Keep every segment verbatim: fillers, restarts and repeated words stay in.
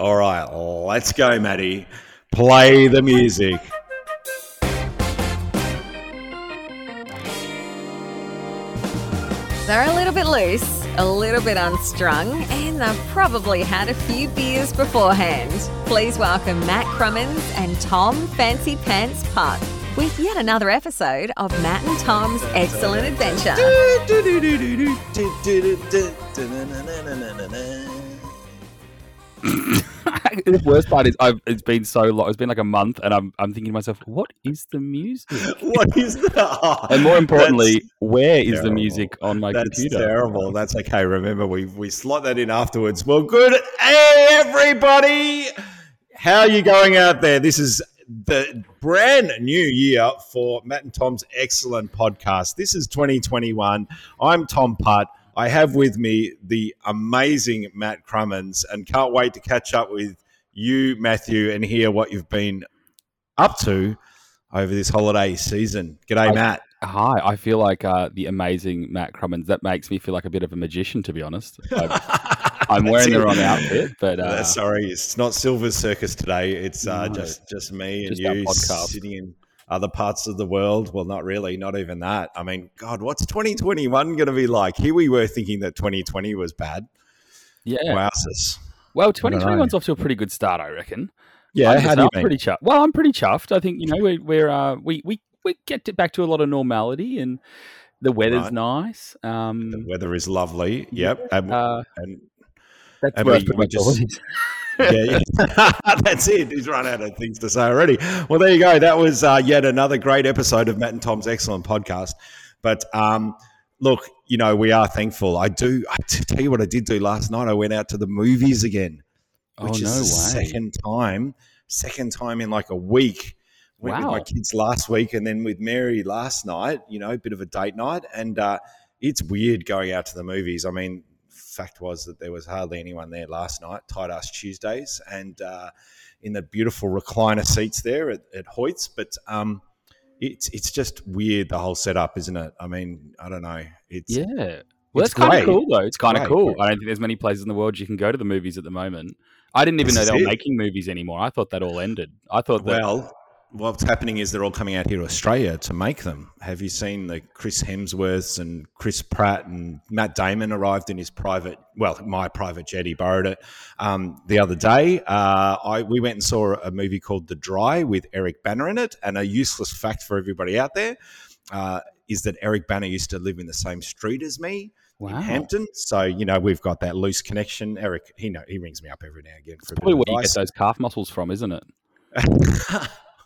All right, let's go, Maddie. Play the music. They're a little bit loose, a little bit unstrung, and they've probably had a few beers beforehand. Please welcome Matt Crummins and Tom Fancy Pants Putt with yet another episode of Matt and Tom's Excellent Adventure. The worst part is I've, it's been so long. It's been like a month, and I'm I'm thinking to myself, what is the music? What is the? Oh, and more importantly, where is terrible. The music on my that's computer? That's terrible. That's okay. Remember, we we slot that in afterwards. Well, good. Hey, everybody. How are you going out there? This is the brand new year for Matt and Tom's Excellent Podcast. This is twenty twenty-one. I'm Tom Putt. I have with me the amazing Matt Crummins, and can't wait to catch up with you, Matthew, and hear what you've been up to over this holiday season. G'day, I, Matt. Hi. I feel like uh, the amazing Matt Crummins. That makes me feel like a bit of a magician, to be honest. I'm wearing the wrong outfit, but uh, uh, sorry, it's not Silver Circus today. It's uh, no, just just me and just you sitting in other parts of the world. Well, not really, not even that. I mean, God, what's twenty twenty-one going to be like? Here we were thinking that twenty twenty was bad. Yeah. Wowzers. Well, twenty twenty-one's off to a pretty good start, I reckon. Yeah, I'm how do you mean? Pretty chuffed. Well, I'm pretty chuffed. I think, you know, we we're, uh, we we we get back to a lot of normality, and the weather's right. nice. Um, the weather is lovely. Yep. And, uh, and, that's and we, we just... Yeah, yeah. That's it. He's run out of things to say already. Well, there you go. That was uh, yet another great episode of Matt and Tom's Excellent Podcast. But um, look, you know, we are thankful. I do. I tell you what I did do last night. I went out to the movies again, which oh, is no the way. second time, second time in like a week. Went wow. with my kids last week, and then with Mary last night, you know, a bit of a date night. And uh, it's weird going out to the movies. I mean, fact was that there was hardly anyone there last night, tight ass Tuesdays, and uh, in the beautiful recliner seats there at, at Hoyts. But um, it's it's just weird, the whole setup, isn't it? I mean, I don't know. It's yeah, well, it's that's kind of cool though. It's kind of cool. I don't think there's many places in the world you can go to the movies at the moment. I didn't even this know they were it. making movies anymore. I thought that all ended. I thought that- well, what's happening is they're all coming out here to Australia to make them. Have you seen the Chris Hemsworths and Chris Pratt and Matt Damon arrived in his private, well, my private jet, he borrowed it um, the other day. Uh, I we went and saw a movie called The Dry with Eric Bana in it, and a useless fact for everybody out there uh, is that Eric Bana used to live in the same street as me. Wow. In Hampton, so you know we've got that loose connection. Eric, he know he rings me up every now and again. For it's a probably where advice. You get those calf muscles from, isn't it?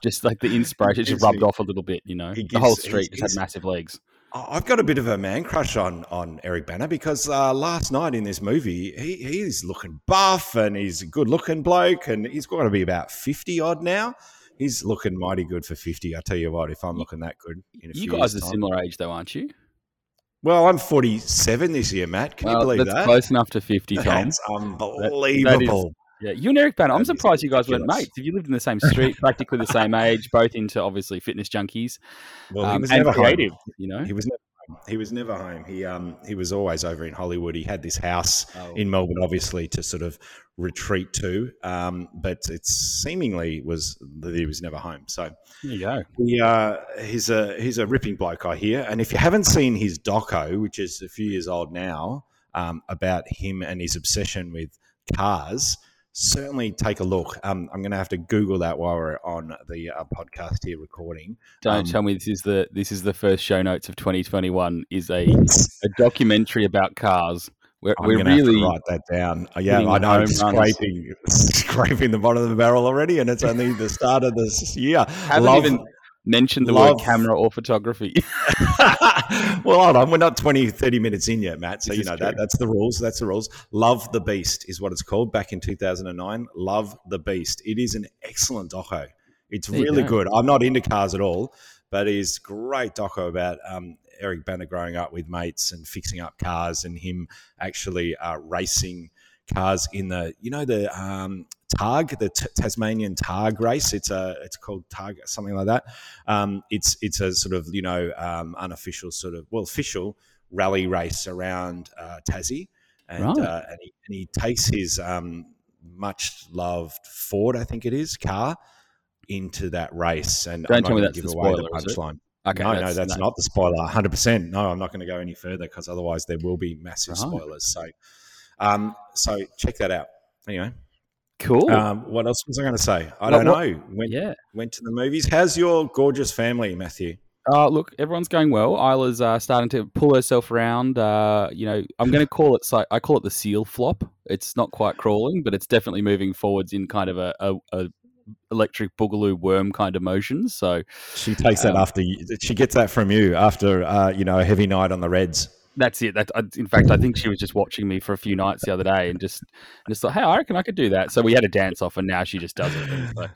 Just like the inspiration, it just rubbed off a little bit, you know. Gives, the whole street just had massive legs. I've got a bit of a man crush on on Eric Bana because uh, last night in this movie, he he's looking buff and he's a good-looking bloke, and he's got to be about fifty-odd now. He's looking mighty good for fifty, I tell you what, if I'm looking that good in a few years' time. You guys are similar age though, aren't you? Well, I'm forty-seven this year, Matt. Can well, you believe that's that? That's close enough to fifty, Tom. That's unbelievable. That, that is- Yeah, you and Eric Bana, I'm surprised you guys ridiculous. weren't mates. If you lived in the same street, practically the same age, both into obviously fitness junkies. Well, um, he was never creative, home. You know. He was never home. He was never home. He um he was always over in Hollywood. He had this house oh. in Melbourne, obviously, to sort of retreat to. Um, but it seemingly was that he was never home. So there you go. He uh he's a he's a ripping bloke, I hear. And if you haven't seen his doco, which is a few years old now, um, about him and his obsession with cars. Certainly take a look. Um, I'm going to have to Google that while we're on the uh, podcast here recording. Don't um, tell me this is the this is the first show notes of twenty twenty-one is a, a documentary about cars. We're, I'm we're gonna really have to write that down. Oh, yeah, I know. I'm scraping, scraping the bottom of the barrel already, and it's only the start of this year. Haven't Love- even mentioned the Love- word camera or photography. Well, hold on. We're not twenty, thirty minutes in yet, Matt. So, this you know, that that's the rules. That's the rules. Love the Beast is what it's called back in two thousand nine. Love the Beast. It is an excellent doco. It's there really go. good. I'm not into cars at all, but it's great doco about um, Eric Bana growing up with mates and fixing up cars, and him actually uh, racing cars in the, you know, the um, Targ, the T- Tasmanian Targ race. It's a, it's called Targ, something like that. Um, it's it's a sort of, you know, um, unofficial sort of, well, official rally race around uh, Tassie, and, right. uh, and, he, and he takes his um, much loved Ford, I think it is, car into that race. And don't I'm tell me that's give the away spoiler, the punchline. Okay, no, that's, no, that's no. not the spoiler, one hundred percent. No, I'm not going to go any further because otherwise there will be massive right. spoilers. So, um, so check that out. Anyway, cool. Um, what else was I going to say? I well, don't what, know. Went, yeah, went to the movies. How's your gorgeous family, Matthew? Uh, look, everyone's going well. Isla's uh, starting to pull herself around. Uh, you know, I'm going to call it. So I call it the seal flop. It's not quite crawling, but it's definitely moving forwards in kind of a, a, a electric boogaloo worm kind of motion. So she takes that um, after you, she gets that from you after uh, you know, a heavy night on the Reds. That's it. That in fact, I think she was just watching me for a few nights the other day, and just and just like, hey, I reckon I could do that. So we had a dance off, and now she just does it, and so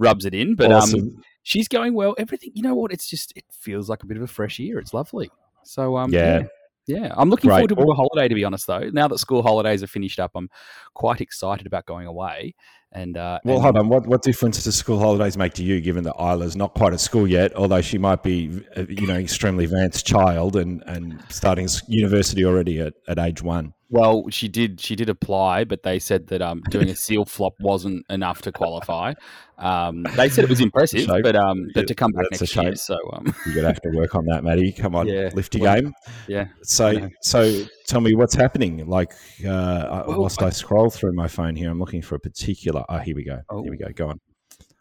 rubs it in. But awesome. um, she's going well. Everything, you know what? It's just it feels like a bit of a fresh year. It's lovely. So um, yeah, yeah. yeah. I'm looking Great. forward to a holiday. To be honest, though, now that school holidays are finished up, I'm quite excited about going away. And uh, well, and- hold on. What what difference does school holidays make to you, given that Isla's not quite at school yet, although she might be, you know, extremely advanced child and, and starting university already at, at age one? Well, she did she did apply, but they said that um, doing a seal flop wasn't enough to qualify. Um, they said it was impressive, but um, but to come back That's next year, so um, you're gonna have to work on that, Matty. Come on, yeah, lift your well, game. Yeah. So so tell me what's happening. Like, uh, well, whilst I, I scroll through my phone here, I'm looking for a particular. Oh, here we go. Oh. Here we go. Go on.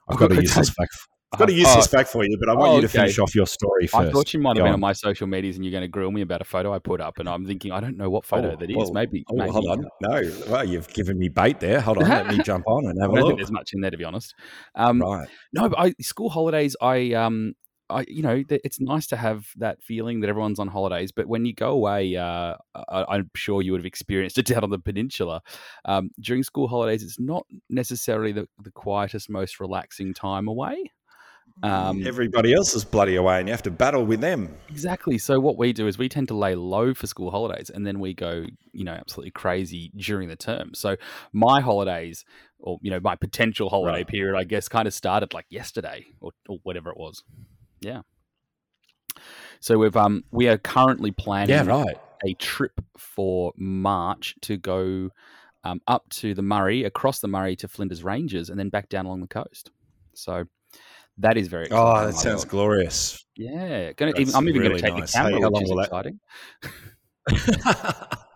I've got to use this fact. I've got to use oh, this back for you, but I want oh, you to okay. finish off your story first. I thought you might have Go been on. on my social medias and you're going to grill me about a photo I put up, and I'm thinking, I don't know what photo oh, that is. Well, maybe, oh, maybe. Hold on. No. Well, you've given me bait there. Hold on. Let me jump on and have a look. I don't think there's much in there, to be honest. Um, right. No, but I, school holidays, I, um, I, you know, it's nice to have that feeling that everyone's on holidays, but when you go away, uh, I, I'm sure you would have experienced it down on the peninsula. Um, during school holidays, it's not necessarily the, the quietest, most relaxing time away. Um, Everybody else is bloody away and you have to battle with them. Exactly. So what we do is we tend to lay low for school holidays and then we go, you know, absolutely crazy during the term. So my holidays or, you know, my potential holiday right. period, I guess, kind of started like yesterday or, or whatever it was. Yeah. So we've um we are currently planning yeah, right. a trip for March to go um, up to the Murray, across the Murray to Flinders Ranges and then back down along the coast. So... That is very exciting. Oh, that sounds glorious. Yeah. Gonna, even, I'm even really going to take nice. the camera, hey, which is exciting.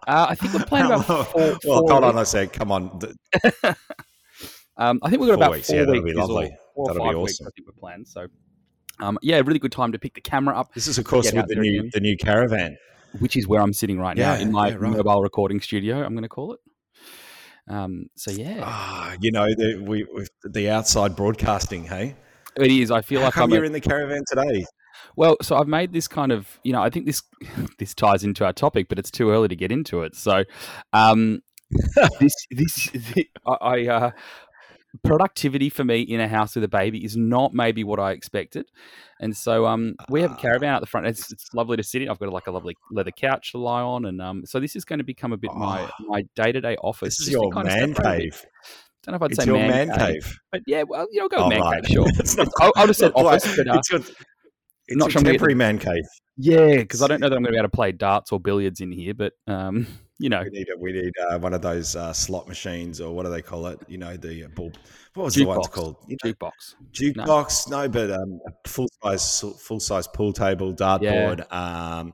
uh, I think we're playing about four, four Well, hold on a sec. Come on. um, I think we've got four about weeks. four yeah, weeks. That'll be lovely. Or, or that'll be awesome. Weeks, I think we're planned. So, um, yeah, really good time to pick the camera up. This is, of course, with the new, the new caravan. Which is where I'm sitting right yeah, now in my yeah, right. mobile recording studio, I'm going to call it. Um, so, yeah. Ah, you know, the, we, we, the outside broadcasting, hey? It is. I feel How like come I'm you're a, in the caravan today. Well, so I've made this kind of, you know, I think this this ties into our topic, but it's too early to get into it. So, um, this this, this I, I uh, productivity for me in a house with a baby is not maybe what I expected, and so um, we have a caravan out the front. It's, it's lovely to sit in. I've got like a lovely leather couch to lie on, and um, so this is going to become a bit oh, my my day to day office. This is your man cave. I don't know if I'd it's say your man, man cave. cave. But yeah, well, you know, go oh, man right. cave, sure. not, I, I would have said office, like, but uh, it's your, it's not your sure temporary to, man cave. Yeah, because I don't know that I'm going to be able to play darts or billiards in here, but, um, you know. We need, a, we need uh, one of those uh, slot machines or what do they call it? You know, the uh, ball. What was Jukebox. the one's called? You know, Jukebox. Jukebox, no, no but um, a full-size, full-size pool table, dartboard, yeah. um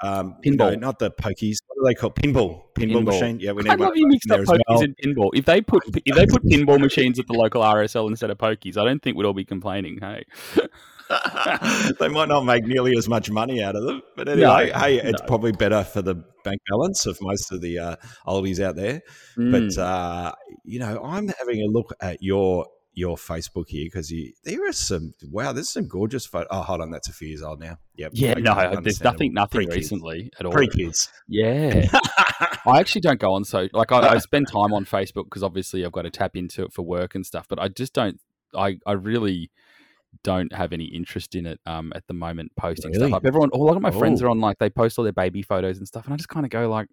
Um, pinball, you know, not the pokies. What do they call pinball? Pinball, pinball. machine. Yeah, we need. I love you mixed up pokies well. and pinball. If they put if they put pinball machines at the local R S L instead of pokies, I don't think we'd all be complaining. Hey, they might not make nearly as much money out of them, but anyway, no, hey, no. it's probably better for the bank balance of most of the uh, oldies out there. Mm. But uh, you know, I'm having a look at your. your Facebook here because you there are some wow there's some gorgeous photos. Oh, hold on, that's a few years old now. Yep. Yeah, okay, no, there's nothing nothing Pre-kids. recently at all. Pre-kids. Yeah. I actually don't go on so like I, I spend time on Facebook because obviously I've got to tap into it for work and stuff, but I just don't I, I really don't have any interest in it um at the moment posting really? stuff up. Everyone all of my oh. friends are on like they post all their baby photos and stuff and I just kind of go like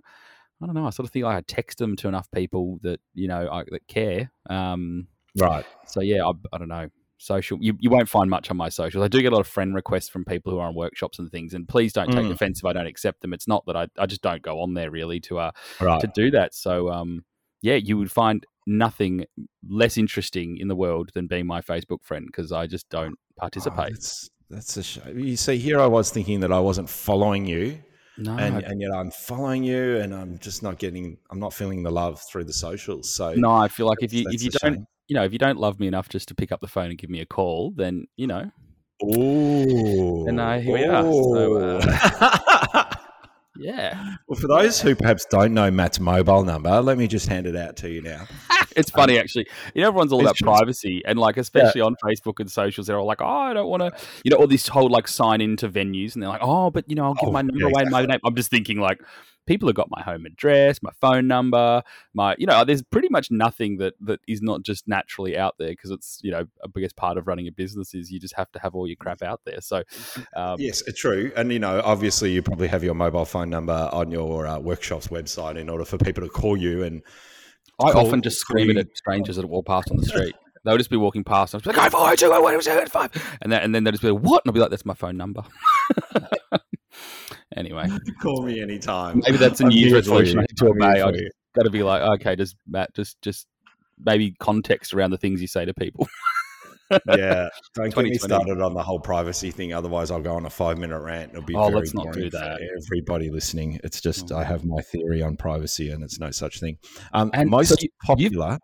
I don't know, I sort of think like I text them to enough people that, you know, I, that care. Um Right. So, yeah, I, I don't know. Social, you, you won't find much on my socials. I do get a lot of friend requests from people who are on workshops and things, and please don't take mm. offense if I don't accept them. It's not that I, I just don't go on there really to uh right. to do that. So, um, yeah, you would find nothing less interesting in the world than being my Facebook friend, because I just don't participate. Oh, that's, that's a shame. You see, here I was thinking that I wasn't following you. No. And, and yet I'm following you, and I'm just not getting, I'm not feeling the love through the socials. So no, I feel like if you if you don't, shame. you know, if you don't love me enough just to pick up the phone and give me a call, then you know. Oh, and I here Ooh. we are. So, uh, yeah. Well, for those yeah. who perhaps don't know Matt's mobile number, let me just hand it out to you now. It's funny, actually. You know, everyone's all about privacy, and like, especially yeah. on Facebook and socials, they're all like, "Oh, I don't want to," you know, all this whole like sign into venues, and they're like, "Oh, but you know, I'll give oh, my number yeah, away, exactly. my name." I'm just thinking like, people have got my home address, my phone number, my, you know, there's pretty much nothing that that is not just naturally out there, because it's, you know, I guess part of running a business is you just have to have all your crap out there. So, um, yes, true. And, you know, obviously you probably have your mobile phone number on your uh, workshop's website in order for people to call you. And I often just scream it at strangers that walk past on the street. They'll just be walking past, and I'll be like, oh four oh two oh one oh seven five, and then, and then they'll just be like, "What?" And I'll be like, "That's my phone number." Anyway, call me anytime. Maybe that's a new resolution to obey. I've got to be like, okay, just Matt, just just maybe context around the things you say to people. Yeah, don't get me started on the whole privacy thing. Otherwise, I'll go on a five-minute rant. It'll be oh, very let's not boring do that. For everybody listening. It's just oh, I have my theory on privacy, and it's no such thing. Um, and most so you, popular.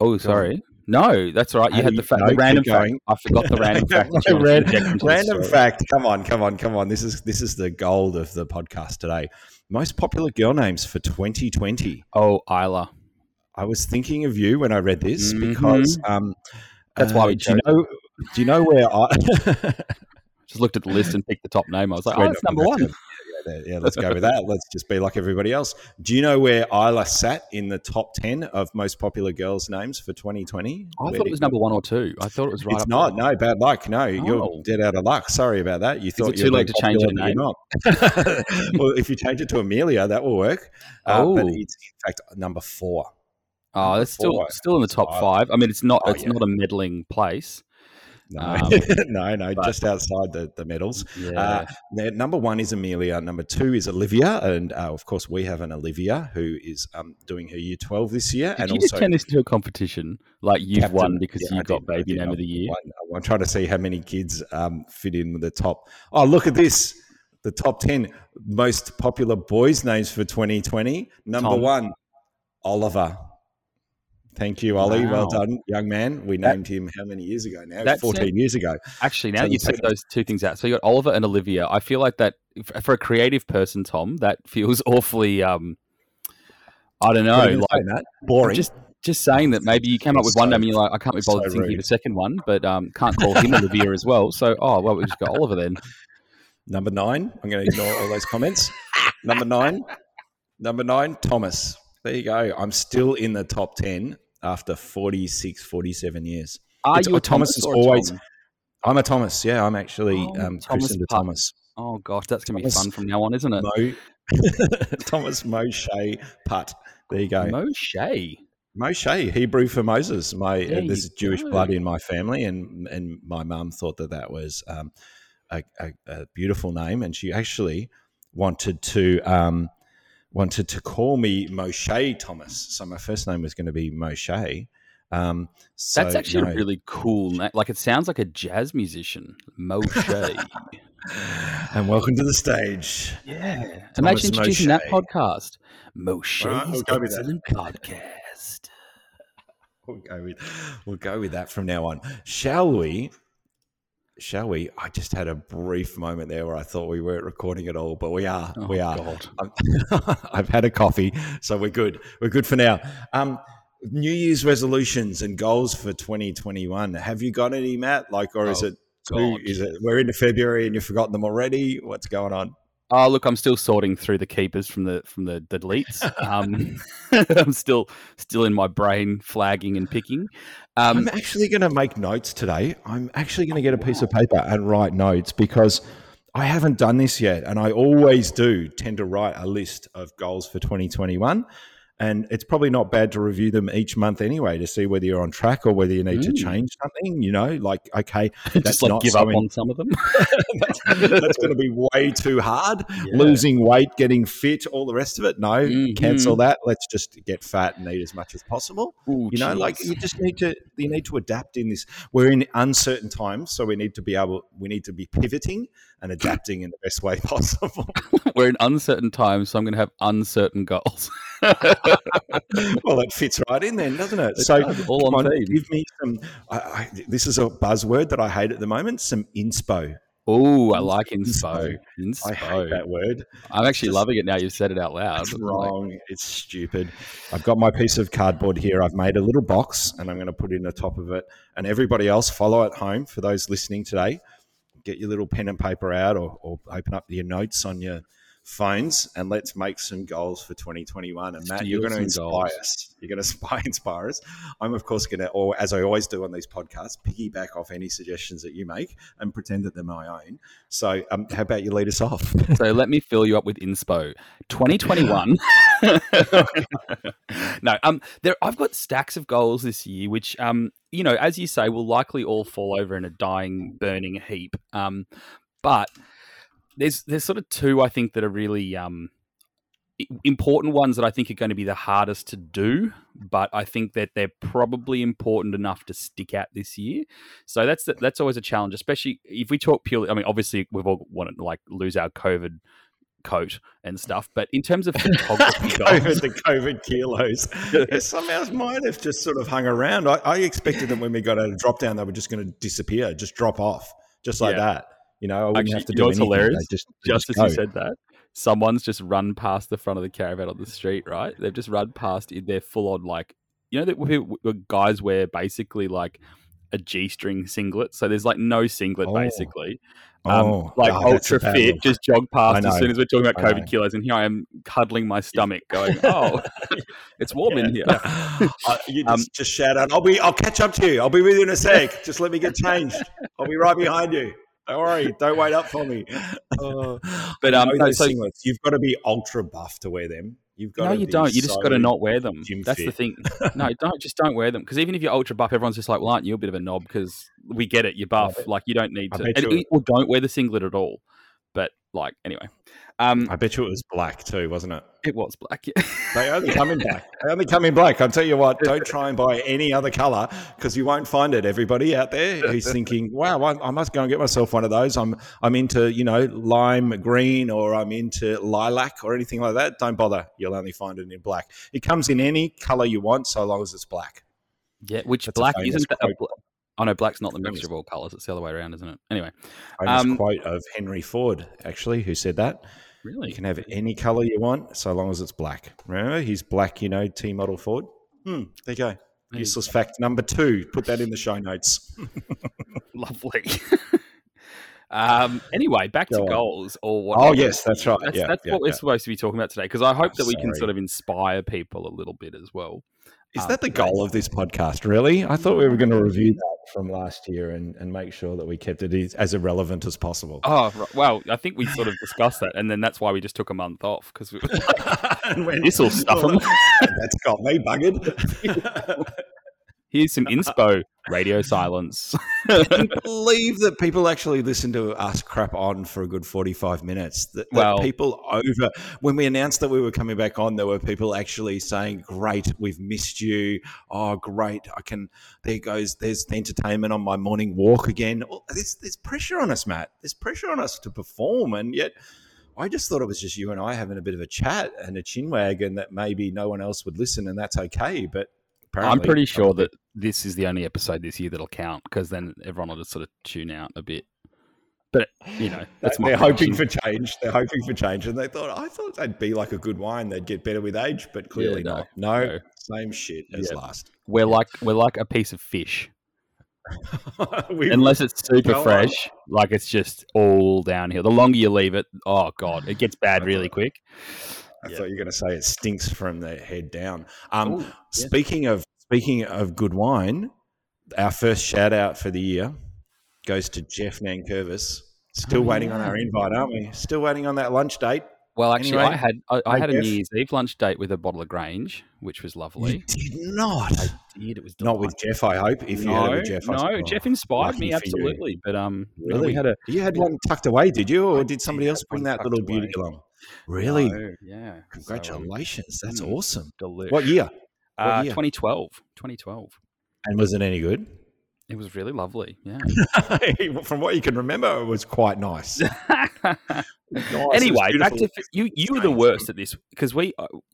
Oh, sorry. No, that's all right. You oh, had the, fact, no, the random fact. I forgot the random fact. random random fact. Come on, come on, come on. This is this is the gold of the podcast today. Most popular girl names for twenty twenty. Oh, Isla. I was thinking of you when I read this mm-hmm. because um, that's uh, why we. Do you know? Do you know where I just looked at the list and picked the top name? I was like, oh, that's number one. Yeah, let's go with that. Let's just be like everybody else. Do you know where Isla sat in the top ten of most popular girls' names for twenty twenty? I where thought it was go? number one or two. I thought it was right It's up not. There. No, bad luck. No, oh. You're dead out of luck. Sorry about that. You thought you were too late to change your name. Well, if you change it to Amelia, that will work. Oh. Uh, but it's in fact number four. Oh, number that's still four. still in the top five. five. I mean, it's not. Oh, it's yeah. not a meddling place. No, um, no, no, but, just outside the, the medals. Yeah. Uh, number one is Amelia. Number two is Olivia. And, uh, of course, we have an Olivia who is um, doing her year twelve this year. Did and you also just turn this into a competition? Like you've Captain, won because yeah, you I got did, baby name of the year? Won. I'm trying to see how many kids um, fit in the top. Oh, look at this. The top ten most popular boys' names for twenty twenty. Number Tom. one, Oliver. Thank you, Ollie. Wow. Well done, young man. We that, named him how many years ago now? fourteen years ago. Actually, now so you said those two things out. So you got Oliver and Olivia. I feel like that, for a creative person, Tom, that feels awfully, um, I don't know. Like that? Boring. Just just saying that maybe you came up with so, one name and you're like, I can't be bothered so thinking of the second one, but um, can't call him Olivia as well. So, oh, well, we just got Oliver then. Number nine. I'm going to ignore all those comments. Number nine. Number nine, Thomas. There you go. I'm still in the top ten. After forty-six, forty-seven years. Are it's, you a Thomas? Thomas is always. Tom? I'm a Thomas. Yeah, I'm actually oh, um, christened Putt. a Thomas. Oh, gosh, that's going to be fun from now on, isn't it? Mo, Thomas Moshe Putt. There you go. Moshe. Moshe, Hebrew for Moses. My uh, There's Jewish go. blood in my family, and, and my mum thought that that was um, a, a, a beautiful name, and she actually wanted to um, – wanted to call me Moshe Thomas. So my first name was going to be Moshe. Um, so, That's actually no. a really cool name. Like, it sounds like a jazz musician, Moshe. And welcome to the stage. Yeah. Thomas Imagine introducing Moshe. that podcast. Moshe's right, we'll go with Excellent that. Podcast. We'll go, with, we'll go with that from now on. Shall we? Shall we? I just had a brief moment there where I thought we weren't recording at all, but we are. Oh, we are. I've had a coffee, so we're good. We're good for now. Um, New Year's resolutions and goals for twenty twenty-one. Have you got any, Matt? Like, or oh, is it? Too, is it? We're into February and you've forgotten them already. What's going on? Oh, look, I'm still sorting through the keepers from the from the, the deletes. Um, I'm still still in my brain flagging and picking. Um, I'm actually going to make notes today. I'm actually going to get a piece of paper and write notes because I haven't done this yet, and I always do tend to write a list of goals for twenty twenty-one. And it's probably not bad to review them each month anyway to see whether you're on track or whether you need mm. to change something, you know, like, okay, that's Just like not give so up in- on some of them. that's that's going to be way too hard. Yeah. Losing weight, getting fit, all the rest of it. No, mm-hmm. cancel that. Let's just get fat and eat as much as possible. Ooh, you know, geez. Like you just need to, you need to adapt in this. We're in uncertain times, so we need to be able, we need to be pivoting and adapting in the best way possible. We're in uncertain times, so I'm going to have uncertain goals. Well, it fits right in then, doesn't it? it so does, all on on, give me some, I, I, this is a buzzword that I hate at the moment, some inspo. Oh, I like inspo. inspo. I hate that word. I'm actually Just, loving it now you've said it out loud. It's wrong. Like... It's stupid. I've got my piece of cardboard here. I've made a little box and I'm going to put it in the top of it. And everybody else, follow at home for those listening today. Get your little pen and paper out or, or open up your notes on your phones and let's make some goals for twenty twenty-one. And Matt, you're going to inspire goals. us. You're going to inspire us. I'm, of course, going to, or as I always do on these podcasts, piggyback off any suggestions that you make and pretend that they're my own. So um, how about you lead us off? So let me fill you up with inspo. twenty twenty-one. no, um, there. I've got stacks of goals this year, which, um, you know, as you say, will likely all fall over in a dying, burning heap. Um, but... There's there's sort of two, I think, that are really um, important ones that I think are going to be the hardest to do, but I think that they're probably important enough to stick at this year. So that's the, that's always a challenge, especially if we talk purely. I mean, obviously, we've all wanted to like lose our COVID coat and stuff, but in terms of photography, COVID, the COVID kilos, yeah, somehow mine have just sort of hung around. I, I expected that when we got out of drop down, they were just going to disappear, just drop off, just like yeah. that. You know, I wouldn't Actually, have to do anything. Hilarious. Just, just, just as go. You said that, someone's just run past the front of the caravan on the street, right? They've just run past in their full-on, like, you know, the guys wear basically like a G-string singlet. So there's like no singlet, oh. basically. Um, oh. Like oh, ultra fit, one. Just jog past as soon as we're talking about I COVID know. kilos. And here I am cuddling my stomach going, oh, it's warm yeah. in here. No. I, you just, um, just shout out, I'll, be, I'll catch up to you. I'll be with you in a sec. Just let me get changed. I'll be right behind you. Don't worry, don't wait up for me. Uh, but um, no, so, singlets, you've got to be ultra buff to wear them. You've got no, to you don't. You so just got to not wear them. That's fit. The thing. No, don't just don't wear them because even if you're ultra buff, everyone's just like, "Well, aren't you a bit of a knob?" Because we get it, you're buff. Like you don't need to, and, was... or don't wear the singlet at all. But like anyway, um, I bet you it was black too, wasn't it? It was black. Yeah. They only come in black. They only come in black. I'll tell you what. Don't try and buy any other color because you won't find it. Everybody out there who's thinking, "Wow, I, I must go and get myself one of those." I'm I'm into you know lime green or I'm into lilac or anything like that. Don't bother. You'll only find it in black. It comes in any color you want, so long as it's black. Yeah, which That's black isn't that? Oh, no, black's not the mixture of all colours. It's the other way around, isn't it? Anyway. Famous um, quote of Henry Ford, actually, who said that. Really? You can have any colour you want so long as it's black. Remember, he's black, you know, T-model Ford. Hmm, there you go. There Useless you go. fact number two. Put that in the show notes. Lovely. um, anyway, back go to on. goals. or what? Oh, yes, that's right. That's, yeah, that's yeah, what yeah. we're supposed to be talking about today because I hope oh, that we sorry. can sort of inspire people a little bit as well. Is um, that the goal of this podcast, really? I thought we were going to review that from last year and, and make sure that we kept it as irrelevant as possible. Oh, right. Well, I think we sort of discussed that, and then that's why we just took a month off because we were like, this will stuff them. That's got me buggered. Here's some inspo. Radio silence. I can't believe that people actually listen to us crap on for a good forty-five minutes. That, that well, people over when we announced that we were coming back on, there were people actually saying, "Great, we've missed you. Oh, great, I can." There goes. There's the entertainment on my morning walk again. Oh, there's, there's pressure on us, Matt. There's pressure on us to perform, and yet. I just thought it was just you and I having a bit of a chat and a chinwag and that maybe no one else would listen and that's okay. But apparently, I'm pretty sure that this is the only episode this year that'll count because then everyone will just sort of tune out a bit. But, you know, that's my They're prediction. hoping for change. They're hoping for change. And they thought, I thought they'd be like a good wine. They'd get better with age, but clearly yeah, no, not. No, no, same shit as yeah. last. We're like we're like a piece of fish. we, Unless it's super fresh, on. like it's just all downhill. The longer you leave it, oh, God, it gets bad really quick. I yep. thought you were going to say it stinks from the head down. Um, Ooh, yeah. Speaking of speaking of good wine, our first shout out for the year goes to Jeff Nankervis. Still oh, waiting yeah. on our invite, aren't we? Still waiting on that lunch date. Well, actually, anyway, I had I, I had a New Year's Eve lunch date with a bottle of Grange, which was lovely. You did not. I did. It was delightful. Not with Jeff, I hope. If no, you had it with Jeff, I no, oh, Jeff inspired me absolutely. You. But um, really? no, we had a you had one tucked away, did you, or I did somebody else bring that little away. beauty along? Really? No, yeah. Congratulations. So, That's mm, awesome. Delicious. What year? What uh, year? twenty twelve twenty twelve And was it any good? It was really lovely, yeah. From what you can remember, it was quite nice. nice anyway, back to, you you were the worst at this because we,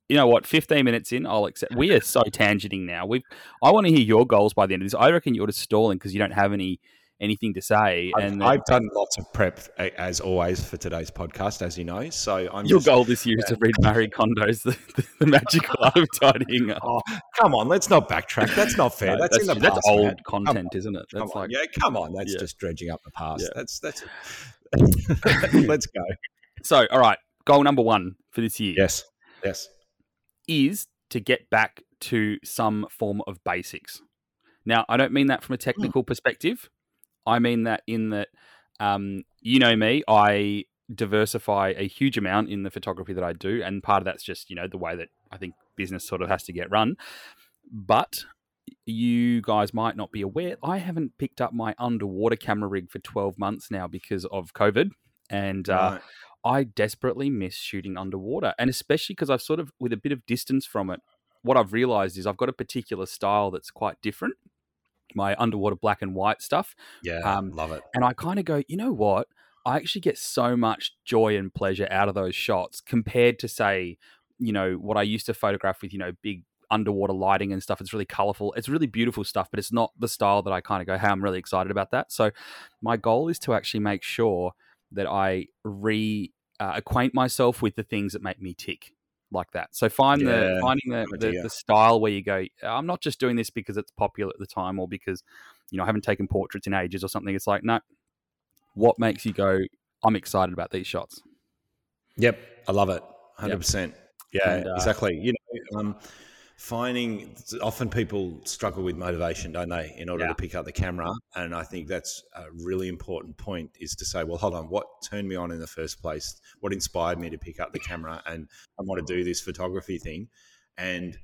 you know what, fifteen minutes in, I'll accept. We are so tangenting now. We, I want to hear your goals by the end of this. I reckon you're just stalling because you don't have any anything to say. I've, and then, I've done lots of prep, as always, for today's podcast, as you know. So I'm Your just, goal this year yeah. is to read Murray Kondo's the, the, the Magical Art of Tidying Up. Oh, come on, let's not backtrack. That's not fair. No, that's, that's in the that's past. That's old man. content, on, isn't it? That's like, on, yeah, come on. That's yeah. just dredging up the past. Yeah. That's that's. Let's go. So, all right, goal number one for this year. Yes, yes. Is to get back to some form of basics. Now, I don't mean that from a technical hmm. perspective. I mean that in that, um, you know me, I diversify a huge amount in the photography that I do. And part of that's just, you know, the way that I think business sort of has to get run. But you guys might not be aware, I haven't picked up my underwater camera rig for twelve months now because of COVID. And uh, no. I desperately miss shooting underwater. And especially because I've sort of, with a bit of distance from it, what I've realized is I've got a particular style that's quite different. My underwater black and white stuff. Yeah, um, love it. And I kind of go, you know what? I actually get so much joy and pleasure out of those shots compared to, say, you know, what I used to photograph with, you know, big underwater lighting and stuff. It's really colorful. It's really beautiful stuff, but it's not the style that I kind of go, hey, I'm really excited about that. So my goal is to actually make sure that I re uh, acquaint myself with the things that make me tick. Like that. So find yeah, the finding the, the, the style where you go, I'm not just doing this because it's popular at the time or because, you know, I haven't taken portraits in ages or something. It's like, no, what makes you go, I'm excited about these shots. Yep. I love it. one hundred percent Yep. Yeah, and, uh, exactly. You know, um, finding often people struggle with motivation, don't they, in order yeah. to pick up the camera. And I think that's a really important point is to say, well, hold on, what turned me on in the first place? What inspired me to pick up the camera and I want to do this photography thing? And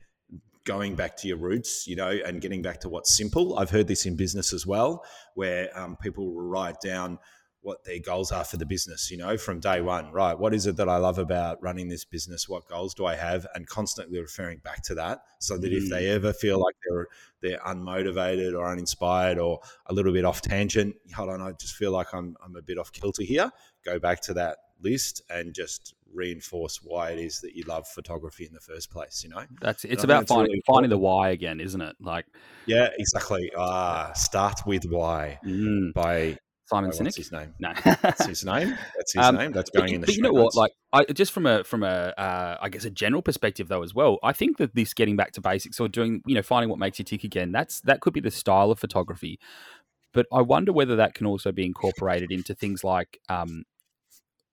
going back to your roots, you know, and getting back to what's simple. I've heard this in business as well, where um, people will write down what their goals are for the business, you know, from day one, right? What is it that I love about running this business? What goals do I have? And constantly referring back to that so that if they ever feel like they're they're unmotivated or uninspired or a little bit off tangent, hold on, I just feel like I'm I'm a bit off kilter here. Go back to that list and just reinforce why it is that you love photography in the first place, you know? That's It's about finding really finding the why again, isn't it? Like, yeah, exactly. Ah, start with why mm. by... Simon Sinek. What's his name? No, that's his name. That's his um, name. That's going but, in the. But you know what? Like, I, just from a from a uh, I guess a general perspective though as well. I think that this getting back to basics or doing you know finding what makes you tick again. That's that could be the style of photography, but I wonder whether that can also be incorporated into things like um,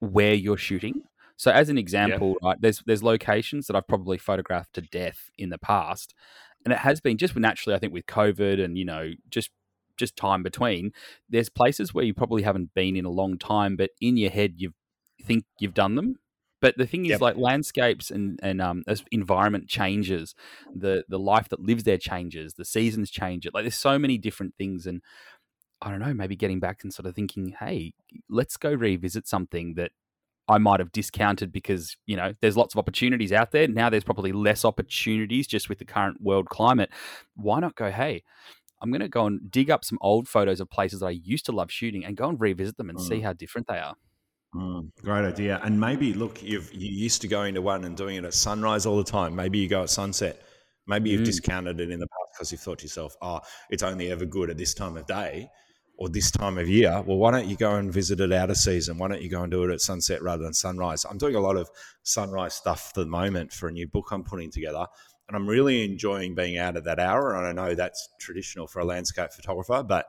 where you're shooting. So as an example, yeah. right, there's there's locations that I've probably photographed to death in the past, and it has been just naturally. I think with COVID and you know just. just time between, there's places where you probably haven't been in a long time, but in your head, you think you've done them. But the thing is yep. like landscapes and, and um, as environment changes, the, the life that lives there changes, the seasons change it. Like there's so many different things. And I don't know, maybe getting back and sort of thinking, hey, let's go revisit something that I might've discounted because, you know, there's lots of opportunities out there. Now there's probably less opportunities just with the current world climate. Why not go, hey, I'm going to go and dig up some old photos of places that I used to love shooting and go and revisit them and mm. see how different they are. Mm, great idea. And maybe, look, you've, you used to going to one and doing it at sunrise all the time. Maybe you go at sunset. Maybe you've mm. discounted it in the past because you've thought to yourself, oh, it's only ever good at this time of day or this time of year. Well, why don't you go and visit it out of season? Why don't you go and do it at sunset rather than sunrise? I'm doing a lot of sunrise stuff at the moment for a new book I'm putting together. And I'm really enjoying being out at that hour. And I know that's traditional for a landscape photographer, but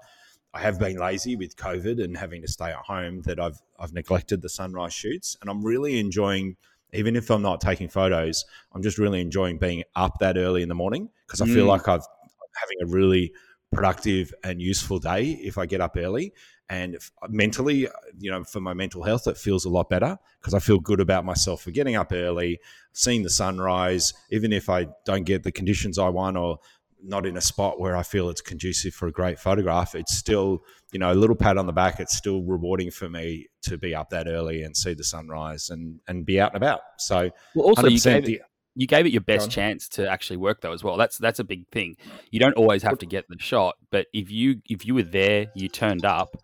I have been lazy with COVID and having to stay at home that I've I've neglected the sunrise shoots. And I'm really enjoying, even if I'm not taking photos, I'm just really enjoying being up that early in the morning because I feel mm. like I've, I'm having a really productive and useful day if I get up early. And if, mentally, you know, for my mental health, it feels a lot better because I feel good about myself for getting up early, seeing the sunrise, even if I don't get the conditions I want or not in a spot where I feel it's conducive for a great photograph. It's still, you know, a little pat on the back. It's still rewarding for me to be up that early and see the sunrise and, and be out and about. So well, also you gave, the, it, you gave it your best chance to actually work though as well. That's, that's a big thing. You don't always have to get the shot, but if you, if you were there, you turned up,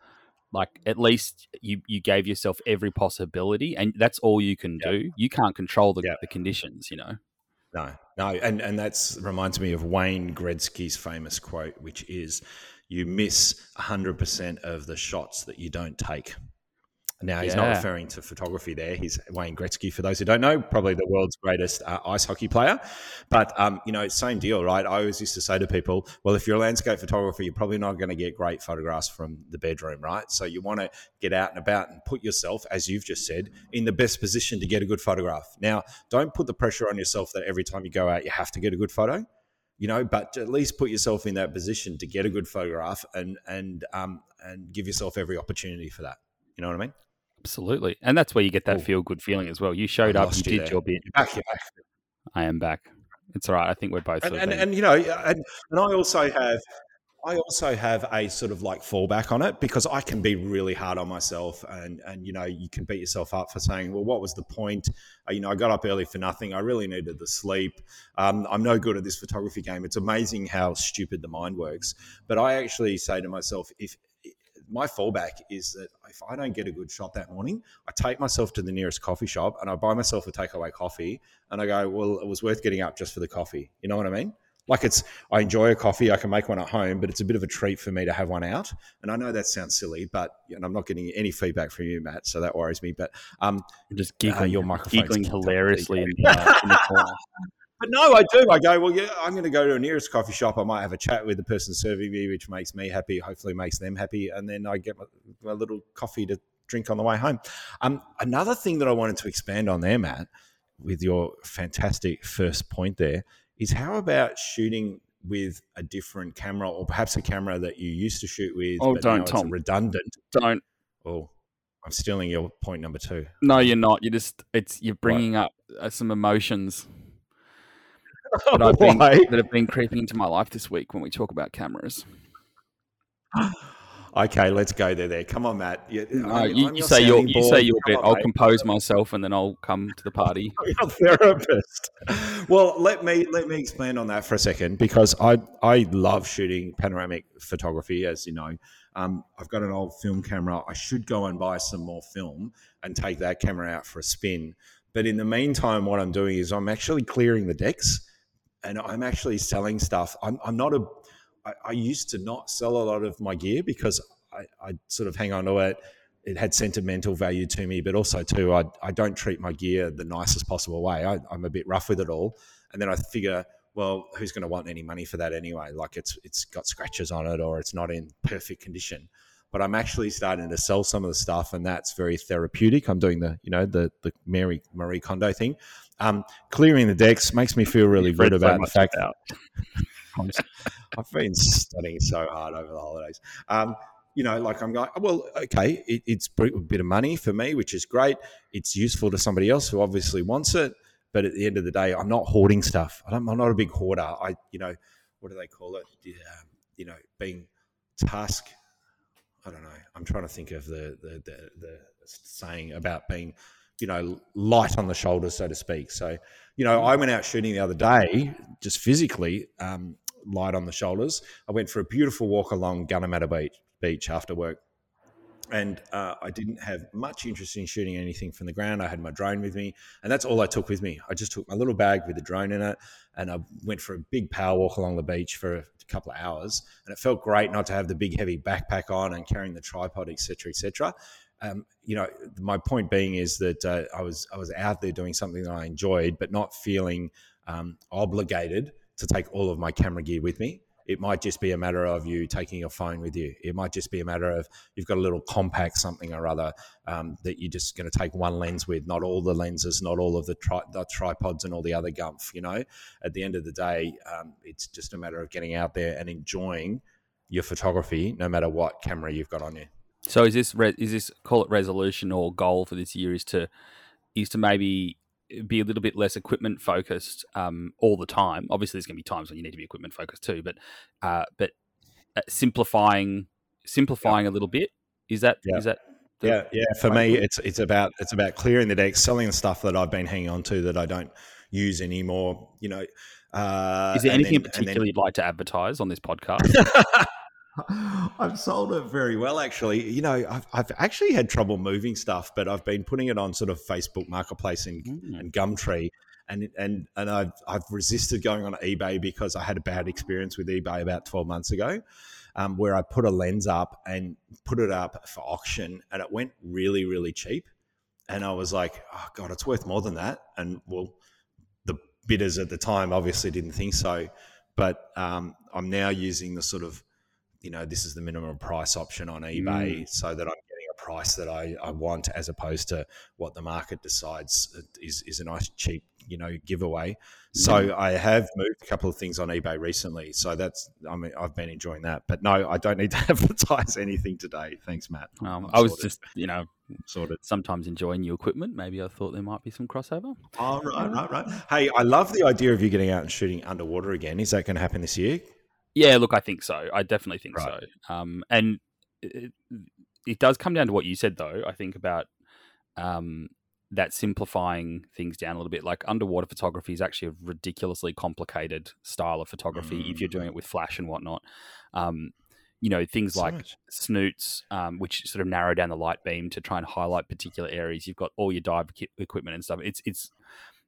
like at least you, you gave yourself every possibility, and that's all you can yeah. do. You can't control the, yeah. the conditions, you know? No, no. And, and that reminds me of Wayne Gretzky's famous quote, which is, you miss one hundred percent of the shots that you don't take. Now, he's yeah. not referring to photography there. He's Wayne Gretzky, for those who don't know, probably the world's greatest uh, ice hockey player. But, um, you know, same deal, right? I always used to say to people, well, if you're a landscape photographer, you're probably not going to get great photographs from the bedroom, right? So you want to get out and about and put yourself, as you've just said, in the best position to get a good photograph. Now, don't put the pressure on yourself that every time you go out, you have to get a good photo, you know, but at least put yourself in that position to get a good photograph and, and, um, and give yourself every opportunity for that. You know what I mean? Absolutely. And that's where you get that feel-good feeling as well. You showed up, you did there. your bit. You're back, you're back. I am back. It's all right. I think we're both. And, sort of and, and you know, and, and I also have, I also have a sort of like fallback on it because I can be really hard on myself, and and you know, you can beat yourself up for saying, well, what was the point? Uh, you know, I got up early for nothing. I really needed the sleep. Um, I'm no good at this photography game. It's amazing how stupid the mind works. But I actually say to myself, if. My fallback is that if I don't get a good shot that morning, I take myself to the nearest coffee shop and I buy myself a takeaway coffee and I go, well, it was worth getting up just for the coffee. You know what I mean? Like it's, I enjoy a coffee. I can make one at home, but it's a bit of a treat for me to have one out. And I know that sounds silly, but and I'm not getting any feedback from you, Matt, so that worries me. But um, I'm just giggling, uh, your microphone's giggling hilariously in the, uh, in the corner. But no, I do. I go, well, yeah, I'm going to go to a nearest coffee shop. I might have a chat with the person serving me, which makes me happy, hopefully makes them happy. And then I get my, my little coffee to drink on the way home. Um, another thing that I wanted to expand on there, Matt, with your fantastic first point there, is how about shooting with a different camera or perhaps a camera that you used to shoot with? Oh, but don't, now it's Tom. Redundant. Don't. Oh. I'm stealing your point number two. No, you're not. You're just, it's, you're bringing what? up uh, some emotions. That, I've been, that have been creeping into my life this week when we talk about cameras. Okay, let's go there. There, come on, Matt. You, no, I mean, you, you, your say your, you say your bit. On, I'll mate. compose myself and then I'll come to the party. I'm a therapist. Well, let me let me expand on that for a second because I I love shooting panoramic photography, as you know. Um, I've got an old film camera. I should go and buy some more film and take that camera out for a spin. But in the meantime, what I'm doing is I'm actually clearing the decks. And I'm actually selling stuff. I'm, I'm not a, I, I used to not sell a lot of my gear because I, I sort of hang on to it. It had sentimental value to me, but also too, I, I don't treat my gear the nicest possible way. I, I'm a bit rough with it all. And then I figure, well, who's going to want any money for that anyway? Like it's it's got scratches on it or it's not in perfect condition. But I'm actually starting to sell some of the stuff, and that's very therapeutic. I'm doing the, you know, the the Mary Marie Kondo thing. Um, clearing the decks makes me feel really You've good about so the fact about. that I've been studying so hard over the holidays. Um, you know, like I'm going, well, okay, it, it's a bit of money for me, which is great. It's useful to somebody else who obviously wants it. But at the end of the day, I'm not hoarding stuff. I don't, I'm not a big hoarder. I, you know, what do they call it? Yeah, you know, being task. I don't know. I'm trying to think of the, the the the saying about being, you know, light on the shoulders, so to speak. So, you know, I went out shooting the other day, just physically um, light on the shoulders. I went for a beautiful walk along Gunnamatta Beach, beach after work, and uh, I didn't have much interest in shooting anything from the ground. I had my drone with me, and that's all I took with me. I just took my little bag with the drone in it, and I went for a big power walk along the beach for a couple of hours, and it felt great not to have the big heavy backpack on and carrying the tripod, etc, etc. Um you know, my point being is that uh, i was i was out there doing something that I enjoyed, but not feeling um obligated to take all of my camera gear with me. It might just be a matter of you taking your phone with you. It might just be a matter of you've got a little compact something or other um, that you're just going to take one lens with, not all the lenses, not all of the, tri- the tripods and all the other gumph, you know. At the end of the day, um, it's just a matter of getting out there and enjoying your photography, no matter what camera you've got on you. So is this re- is this call it resolution or goal for this year is to is to maybe be a little bit less equipment focused um, all the time? Obviously, there's going to be times when you need to be equipment focused too, but uh, but uh, simplifying simplifying yeah. a little bit is that yeah. is that the, yeah yeah for me it's it's about it's about clearing the deck, selling the stuff that I've been hanging on to that I don't use anymore. You know, uh, is there anything in particular then... you'd like to advertise on this podcast? I've sold it very well, actually. You know, I've, I've actually had trouble moving stuff, but I've been putting it on sort of Facebook Marketplace and, mm. and Gumtree, and and and I've I've resisted going on eBay because I had a bad experience with eBay about twelve months ago, um, where I put a lens up and put it up for auction, and it went really really cheap, and I was like, oh god, it's worth more than that, and well, the bidders at the time obviously didn't think so, but um, I'm now using the sort of, you know, this is the minimum price option on eBay, mm. so that I'm getting a price that I, I want, as opposed to what the market decides is, is a nice cheap, you know, giveaway. Mm. So I have moved a couple of things on eBay recently. So that's, I mean, I've been enjoying that. But no, I don't need to advertise anything today. Thanks, Matt. Um, I was sorted. just, you know, sort of sometimes enjoying new equipment. Maybe I thought there might be some crossover. Oh, right, right, right. Hey, I love the idea of you getting out and shooting underwater again. Is that going to happen this year? Yeah, look, I think so. I definitely think right. so. Um, and it, it does come down to what you said, though, I think, about um, that simplifying things down a little bit. Like underwater photography is actually a ridiculously complicated style of photography mm. if you're doing it with flash and whatnot. Um, you know, things like so snoots, um, which sort of narrow down the light beam to try and highlight particular areas. You've got all your dive equipment and stuff. It's it's...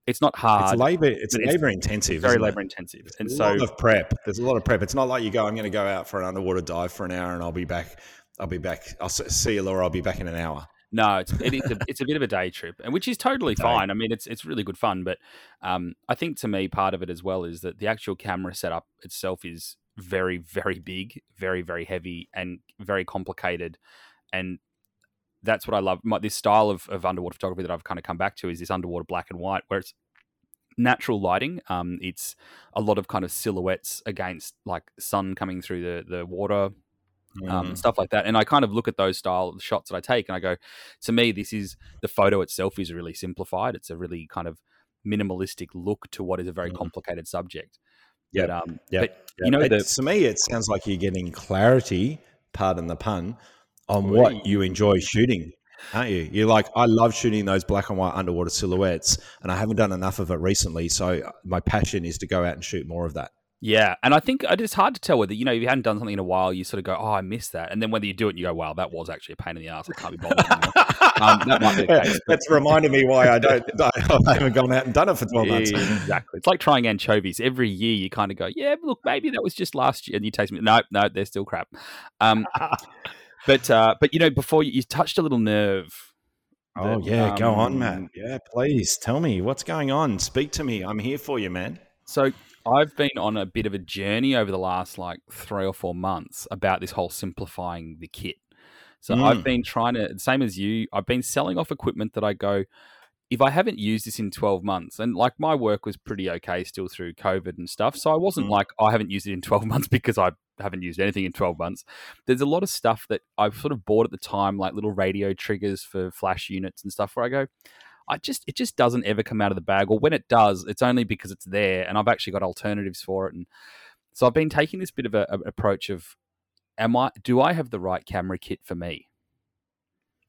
It's not hard. It's labor. It's labor intensive. Very labor intensive, and so there's a lot of prep. There's a lot of prep. It's not like you go, I'm going to go out for an underwater dive for an hour, and I'll be back. I'll be back. I'll see you, Laura. I'll be back in an hour. No, it's it, it's, a, it's a bit of a day trip, and which is totally fine. I mean, it's it's really good fun, but um, I think to me, part of it as well is that the actual camera setup itself is very, very big, very, very heavy, and very complicated, and that's what I love. My, this style of, of underwater photography that I've kind of come back to is this underwater black and white, where it's natural lighting. Um, it's a lot of kind of silhouettes against like sun coming through the, the water, mm-hmm. um, stuff like that. And I kind of look at those style shots that I take and I go, to me, this is the photo itself is really simplified. It's a really kind of minimalistic look to what is a very mm-hmm. complicated subject. Yeah. But, um, yep. but yep. you know, the, to me, it sounds like you're getting clarity, pardon the pun, on what you enjoy shooting, aren't you? You're like, I love shooting those black and white underwater silhouettes, and I haven't done enough of it recently. So my passion is to go out and shoot more of that. Yeah, and I think it's hard to tell whether, you know, if you hadn't done something in a while, you sort of go, oh, I missed that. And then whether you do it and you go, wow, that was actually a pain in the ass. I can't be bothered anymore. Um, that might be the case. That's reminding me why I don't, I haven't gone out and done it for twelve months. Exactly. It's like trying anchovies. Every year you kind of go, yeah, look, maybe that was just last year. And you taste them. No, no, they're still crap. Um But, uh, but you know, before you, you touched a little nerve. Oh, that, yeah. Um, go on, man. Yeah, please tell me what's going on. Speak to me. I'm here for you, man. So I've been on a bit of a journey over the last like three or four months about this whole simplifying the kit. So mm. I've been trying to, same as you, I've been selling off equipment that I go, if I haven't used this in twelve months, and like my work was pretty okay still through COVID and stuff. So I wasn't mm. like, I haven't used it in twelve months because I haven't used anything in twelve months. There's a lot of stuff that I've sort of bought at the time, like little radio triggers for flash units and stuff where I go, I just, it just doesn't ever come out of the bag, or when it does, it's only because it's there and I've actually got alternatives for it. And so I've been taking this bit of a, a approach of, am I, do I have the right camera kit for me?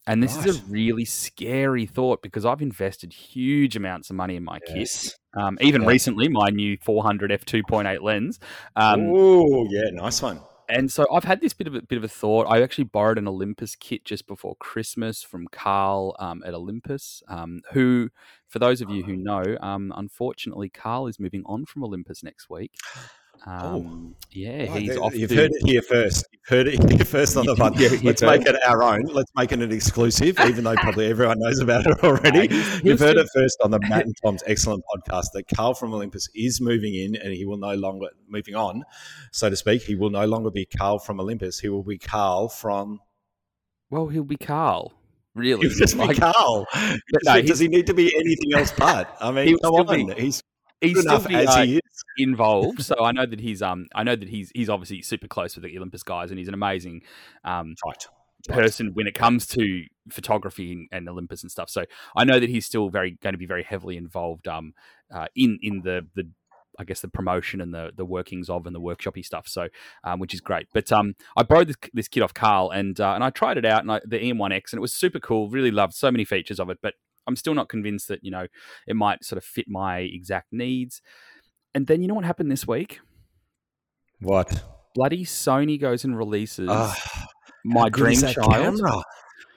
And this right. is a really scary thought because I've invested huge amounts of money in my yes. kit. Um, even yeah. recently, my new four hundred f two point eight lens. Um, oh, yeah, nice one. And so I've had this bit of a bit of a thought. I actually borrowed an Olympus kit just before Christmas from Carl um, at Olympus, um, who, for those of you who know, um, unfortunately, Carl is moving on from Olympus next week. Um, oh yeah, right. he's off. You've to... heard it here first. You've heard it here first on the podcast. Let's make it our own. Let's make it an exclusive, even though probably everyone knows about it already. You've heard it first on the Matt and Tom's excellent podcast that Carl from Olympus is moving in, and he will no longer moving on, so to speak. He will no longer be Carl from Olympus. He will be Carl from. Well, he'll be Carl. Really, he'll just like... be Carl. No, does he need to be anything else? But I mean, he'll come on. Be... He's he's still the, as uh, he is. involved. So I know that he's um I know that he's he's obviously super close with the Olympus guys, and he's an amazing um right. person when it comes to photography and, and Olympus and stuff. So I know that he's still very going to be very heavily involved um uh, in in the the. I guess the promotion and the the workings of and the workshopy stuff, so um, which is great. But um, I borrowed this, this kit off Carl, and uh, and I tried it out, and I, the E M one X, and it was super cool. Really loved so many features of it, but I'm still not convinced that you know it might sort of fit my exact needs. And then you know what happened this week? What? Bloody Sony goes and releases uh, my dream child camera.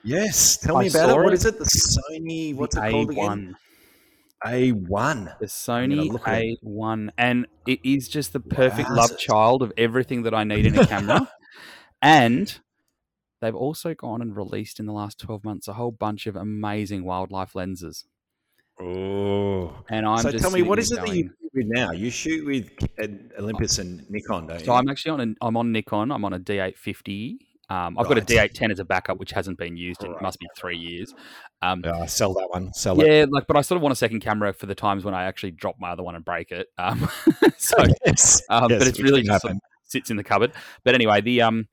Yes, tell I me about it. What it. is it? The Sony. What's the it called A one. Again? A one. The Sony A one. And it is just the perfect wow, love child of everything that I need in a camera. And they've also gone and released in the last twelve months a whole bunch of amazing wildlife lenses. Oh. And I'm so just tell me, what is it going, that you shoot with now? You shoot with Olympus and Nikon, don't you? So I'm actually on a, I'm on Nikon. I'm on a D eight fifty. Um, I've right. got a D eight ten as a backup, which hasn't been used. It right. must be three years. Um, yeah, sell that one. Sell it. Yeah, like, but I sort of want a second camera for the times when I actually drop my other one and break it. Um, so, yes. Um, yes, but it's really just sort of sits in the cupboard. But anyway, the um,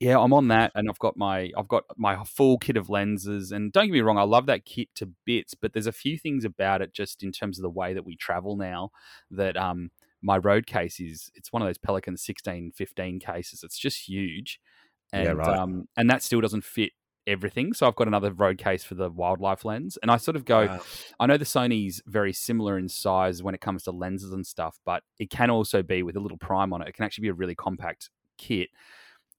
yeah, I'm on that, and I've got my I've got my full kit of lenses. And don't get me wrong, I love that kit to bits, but there's a few things about it just in terms of the way that we travel now that um, my road case is it's one of those Pelican sixteen fifteen cases. It's just huge. And, yeah, right. um, and that still doesn't fit everything. So I've got another road case for the wildlife lens. And I sort of go, wow. I know the Sony's very similar in size when it comes to lenses and stuff, but it can also be with a little prime on it. It can actually be a really compact kit.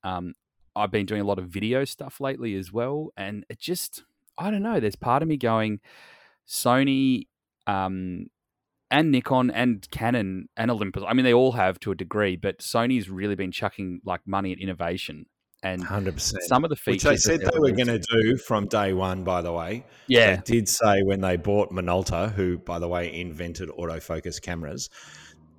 Um, I've been doing a lot of video stuff lately as well. And it just, I don't know, there's part of me going, Sony um, and Nikon and Canon and Olympus, I mean, they all have to a degree, but Sony's really been chucking like money at innovation. And one hundred percent. Some of the features, which they said they were going to do from day one, by the way. Yeah. They did say when they bought Minolta, who, by the way, invented autofocus cameras,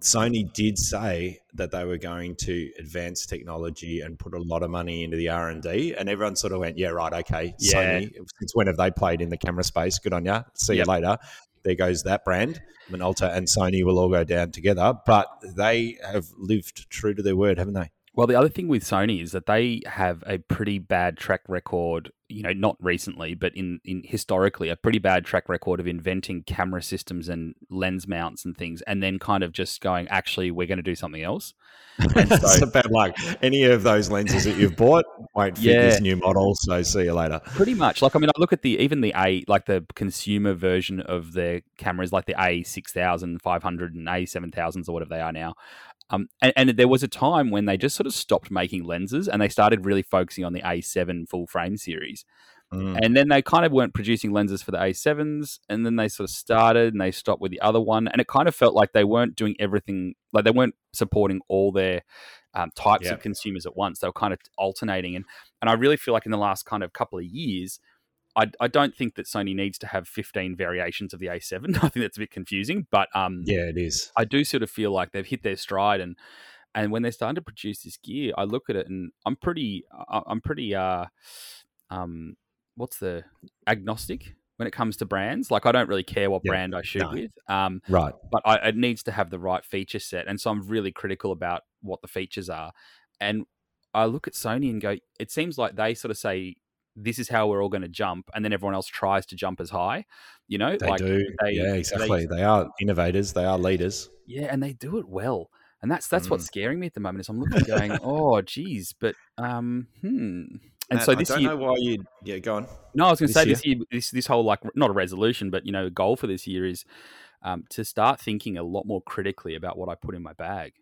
Sony did say that they were going to advance technology and put a lot of money into the R and D. And everyone sort of went, yeah, right, okay. Yeah. Sony, since when have they played in the camera space? Good on ya. See yep. you later. There goes that brand. Minolta and Sony will all go down together. But they have lived true to their word, haven't they? Well, the other thing with Sony is that they have a pretty bad track record, you know, not recently, but in, in historically, a pretty bad track record of inventing camera systems and lens mounts and things, and then kind of just going, actually, we're going to do something else. And so, it's about like any of those lenses that you've bought won't fit yeah. this new model, so see you later. Pretty much. Like, I mean, I look at the, even the A, like the consumer version of their cameras, like the A six thousand five hundred and A seven thousands or whatever they are now. Um, and, and there was a time when they just sort of stopped making lenses and they started really focusing on the A seven full frame series. Mm. And then they kind of weren't producing lenses for the A sevens, and then they sort of started and they stopped with the other one. And it kind of felt like they weren't doing everything, like they weren't supporting all their um, types yeah. of consumers at once. They were kind of alternating. And, and I really feel like in the last kind of couple of years, I, I don't think that Sony needs to have fifteen variations of the A seven. I think that's a bit confusing, but um, yeah, it is. I do sort of feel like they've hit their stride, and and when they're starting to produce this gear, I look at it and I'm pretty, I'm pretty, uh, um, what's the agnostic when it comes to brands. Like I don't really care what yeah, brand I shoot no. with, um, right? But I, it needs to have the right feature set, and so I'm really critical about what the features are. And I look at Sony and go, it seems like they sort of say, this is how we're all going to jump, and then everyone else tries to jump as high, you know? They like do. They, yeah, exactly. They, they are innovators. They are leaders. Yeah, and they do it well. And that's that's mm. what's scaring me at the moment is I'm looking going, oh, geez, but um, hmm. And Matt, so this year... I don't year, know why you... Yeah, go on. No, I was going to say year? this year, this, this whole, like, not a resolution, but, you know, goal for this year is um, to start thinking a lot more critically about what I put in my bag.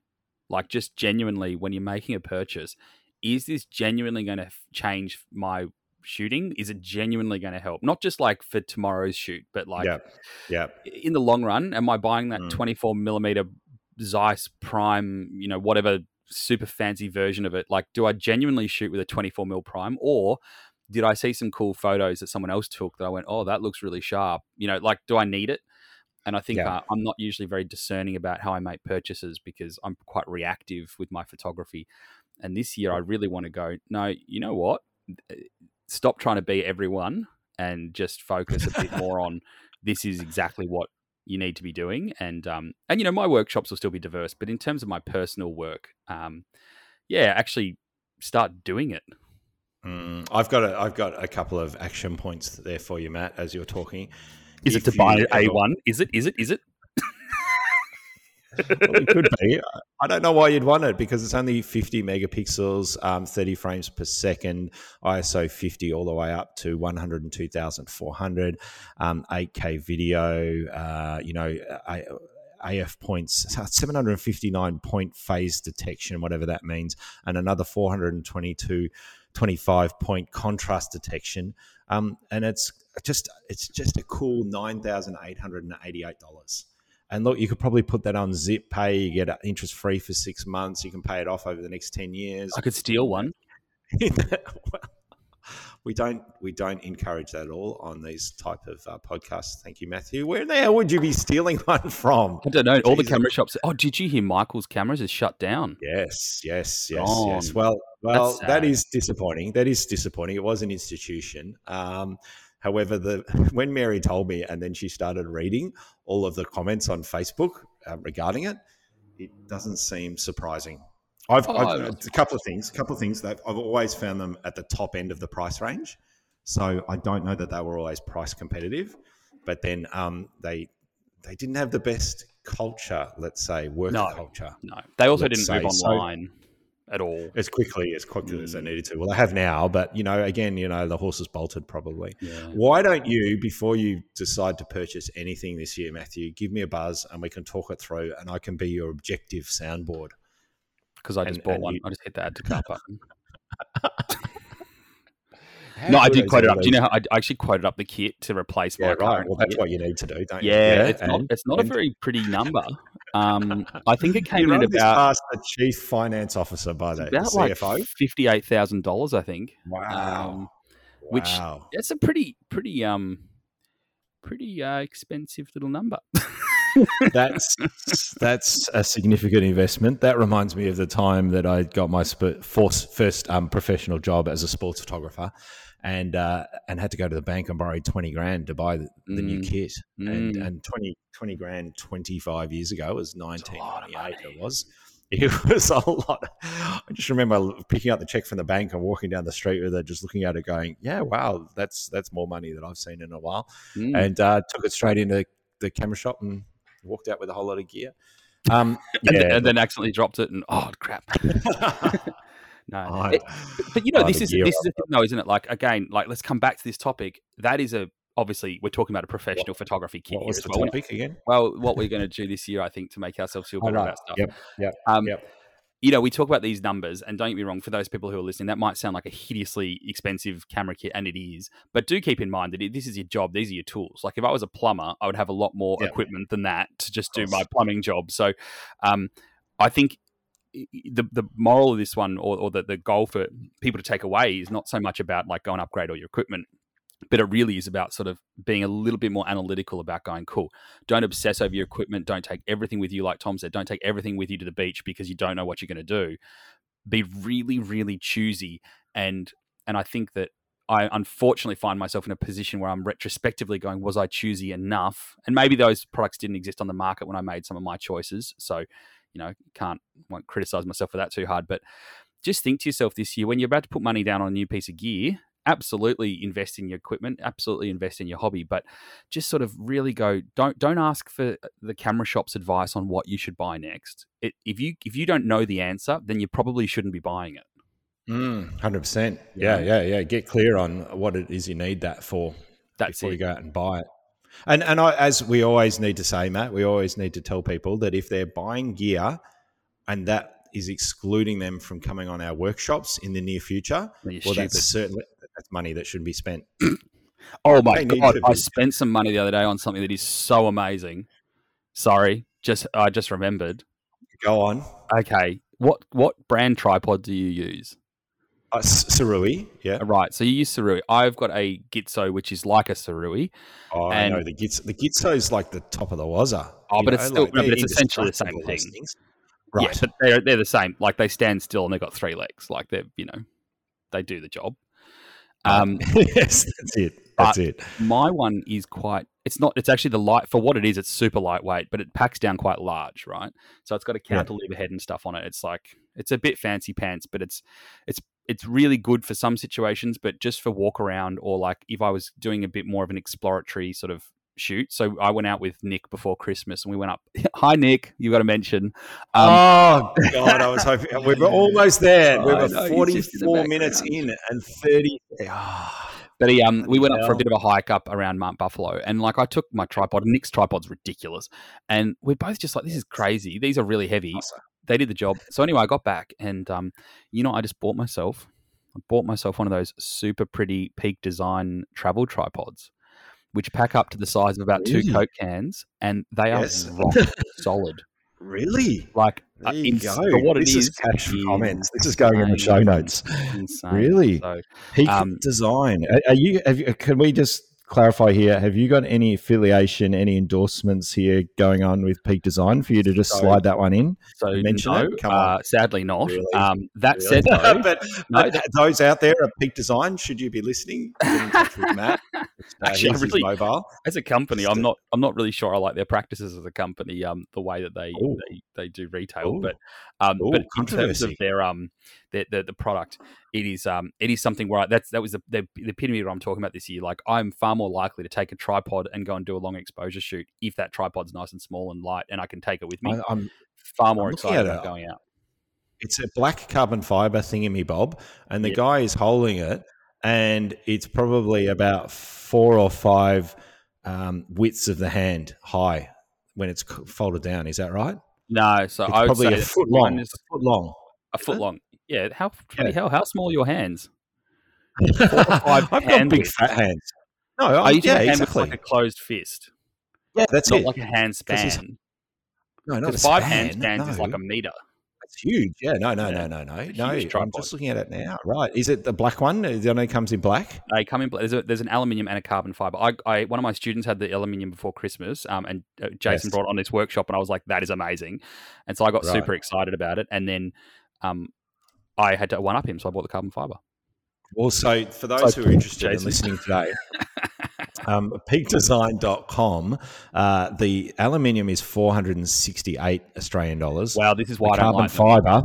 Like, just genuinely, when you're making a purchase, is this genuinely going to change my... shooting? Is it genuinely going to help, not just like for tomorrow's shoot, but like yeah yep. in the long run? Am I buying that mm. twenty-four millimeter Zeiss prime, you know, whatever super fancy version of it? Like, do I genuinely shoot with a twenty-four mil prime, or did I see some cool photos that someone else took that I went, oh, that looks really sharp, you know? Like, do I need it? And I think yeah. uh, I'm not usually very discerning about how I make purchases because I'm quite reactive with my photography. And this year I really want to go, no, you know what, stop trying to be everyone and just focus a bit more on this is exactly what you need to be doing. And, um, and you know, my workshops will still be diverse, but in terms of my personal work, um, yeah, actually start doing it. Mm, I've got a, I've got a couple of action points there for you, Matt, as you're talking. Is if it to buy A one? Is it, is it, is it? Well, it could be. I don't know why you'd want it, because it's only fifty megapixels, um, thirty frames per second, I S O fifty all the way up to one hundred two thousand four hundred, um, eight K video, uh, you know, I, A F points, seven hundred fifty-nine point phase detection, whatever that means, and another four hundred twenty-two, twenty-five point contrast detection. Um, and it's just it's just a cool nine thousand eight hundred eighty-eight dollars. And look, you could probably put that on Zip Pay. You get interest free for six months. You can pay it off over the next ten years. I could steal one. we don't we don't encourage that at all on these type of uh, podcasts. Thank you, Matthew. Where in the hell would you be stealing one from? I don't know. Jesus. All the camera shops. Oh, did you hear? Michael's cameras is shut down. Yes, yes, yes, Gone. yes. Well, well, that is disappointing. That is disappointing. It was an institution. Um, However, the when Mary told me and then she started reading all of the comments on Facebook uh, regarding it, it doesn't seem surprising. I've, oh, I've a couple of things, a couple of things that I've always found them at the top end of the price range. So I don't know that they were always price competitive, but then um, they they didn't have the best culture, let's say, work no, culture. No, they also didn't say. move online. So, at all as quickly as quickly mm. as they needed to. Well, they have now, but you know, again, you know, the horse is bolted probably. Yeah. Why don't you, before you decide to purchase anything this year, Matthew, give me a buzz and we can talk it through, and I can be your objective soundboard. Because I just and, bought and one. You... I just hit the add to cart button. No, I did quote it up. Do you know how I actually quoted up the kit to replace yeah, my car? Right. Well, that's kit. What you need to do, don't yeah, you? Yeah, it's and, not it's not and... a very pretty number. Um, I think it came in about past the chief finance officer by the about C F O. Like fifty-eight thousand dollars, I think. Wow, um, which wow. that's a pretty, pretty, um, pretty uh, expensive little number. that's that's a significant investment. That reminds me of the time that I got my sp- first, first um, professional job as a sports photographer, and uh, and had to go to the bank and borrow twenty grand to buy the, the mm. new kit, mm. and and twenty. Twenty grand, twenty-five years ago. It was nineteen ninety-eight. It was. It was a lot. I just remember picking up the check from the bank and walking down the street with it, just looking at it, going, "Yeah, wow, that's that's more money than I've seen in a while." Mm. And uh, took it straight into the camera shop and walked out with a whole lot of gear. Um, yeah, and, then, and then accidentally dropped it, and oh crap! no, I, it, but you know, I this is this is the thing, though, isn't it? Like again, like let's come back to this topic. That is a Obviously, we're talking about a professional what, photography kit. What was the well. topic again? Well, what we're going to do this year, I think, to make ourselves feel better oh, right. about stuff. Yep, yep, um, yep. You know, we talk about these numbers, and don't get me wrong, for those people who are listening, that might sound like a hideously expensive camera kit, and it is. But do keep in mind that this is your job. These are your tools. Like if I was a plumber, I would have a lot more yep. equipment than that to just do my plumbing job. So um, I think the the moral of this one, or, or the, the goal for people to take away, is not so much about like go and upgrade all your equipment. But it really is about sort of being a little bit more analytical about going, cool, don't obsess over your equipment. Don't take everything with you. Like Tom said, don't take everything with you to the beach because you don't know what you're going to do. Be really, really choosy. And, and I think that I unfortunately find myself in a position where I'm retrospectively going, was I choosy enough? And maybe those products didn't exist on the market when I made some of my choices. So, you know, can't won't criticize myself for that too hard, but just think to yourself this year, when you're about to put money down on a new piece of gear, absolutely invest in your equipment, absolutely invest in your hobby, but just sort of really go, don't don't ask for the camera shop's advice on what you should buy next. It, if you if you don't know the answer, then you probably shouldn't be buying it. Mm, one hundred percent. Yeah, yeah, yeah. Get clear on what it is you need that for That's before it. you go out and buy it. And, and I, as we always need to say, Matt, we always need to tell people that if they're buying gear and that is excluding them from coming on our workshops in the near future, well, well that's certainly... That's money that shouldn't be spent. oh, my God. I spent some money the other day on something that is so amazing. Sorry. just I just remembered. Go on. Okay. What what brand tripod do you use? Uh, Sarui, yeah. Right. So you use Sarui. I've got a Gitzo, which is like a Sarui. Oh, and... I know. The Gitzo, the Gitzo is like the top of the wazza. Oh, but know? it's still like, no, but it's essentially the same thing. Right. Yeah, but they're, they're the same. Like they stand still and they've got three legs. Like they're, you know, they do the job. Um, yes, that's it. That's it. My one is quite It's not. It's actually the light for what it is. It's super lightweight, but it packs down quite large, right? So it's got a cantilever yeah. head and stuff on it. It's like it's a bit fancy pants, but it's it's it's really good for some situations. But just for walk around or like if I was doing a bit more of an exploratory sort of shoot. So I went out with Nick before Christmas, and we went up. Hi, Nick. You got to mention. Um, oh God, I was hoping we were almost there. We were know, forty-four minutes in and thirty. Oh. But he, um, we went up for a bit of a hike up around Mount Buffalo, and like I took my tripod. Nick's tripod's ridiculous, and we're both just like, "This is crazy. These are really heavy." Awesome. They did the job. So anyway, I got back, and um, you know, I just bought myself, I bought myself one of those super pretty Peak Design travel tripods, which pack up to the size of about really? two Coke cans, and they yes. are rock solid. Really? Like there you uh, go. For what this it is, is cash for comments. This is going in the show notes. Insane. Really? So, Peak um, Design. Are, are you? Have you? Can we just clarify here? Have you got any affiliation, any endorsements here going on with Peak Design for you to just so, slide that one in? So mention no, it? Come on. Uh, sadly not. Really? Um, that really? said, though, but, no, but those out there at Peak Design, should you be listening? Get in touch with Matt. Actually, uh, really, mobile. As a company, just I'm a, not. I'm not really sure I like their practices as a company. Um, the way that they they, they do retail, ooh. but um, ooh, but in terms of their um, their, their, the product, it is um, it is something where I, that's that was the, the the epitome of what I'm talking about this year. Like I'm far more likely to take a tripod and go and do a long exposure shoot if that tripod's nice and small and light, and I can take it with me. I, I'm far more I'm excited about going out. It's a black carbon fiber thingy bob, and the yeah. guy is holding it. And it's probably about four or five um, widths of the hand high when it's folded down. Is that right? No, so it's I would probably say a foot long. Is, a foot long. A foot long. Yeah. How yeah. how how small are your hands? Four or five I've hand got big fat hands. No, I, are you yeah, exactly. Like a closed fist. Yeah, that's not it. Like a hand span. No, not a five span, hand spans no. is like a meter. It's huge. Yeah, no, no, yeah. no, no, no. No, I'm just looking at it now. Right. Is it the black one? The one that comes in black? They come in black. There's, a, there's an aluminium and a carbon fiber. I, I, one of my students had the aluminium before Christmas um, and Jason yes. brought on this workshop and I was like, that is amazing. And so I got right. super excited about it. And then um, I had to one-up him, so I bought the carbon fiber. Also, for those so, who are interested Jason. in listening today, um, peak design dot com, uh, the aluminium is four hundred sixty-eight Australian dollars. Wow, this is why the I carbon like fiber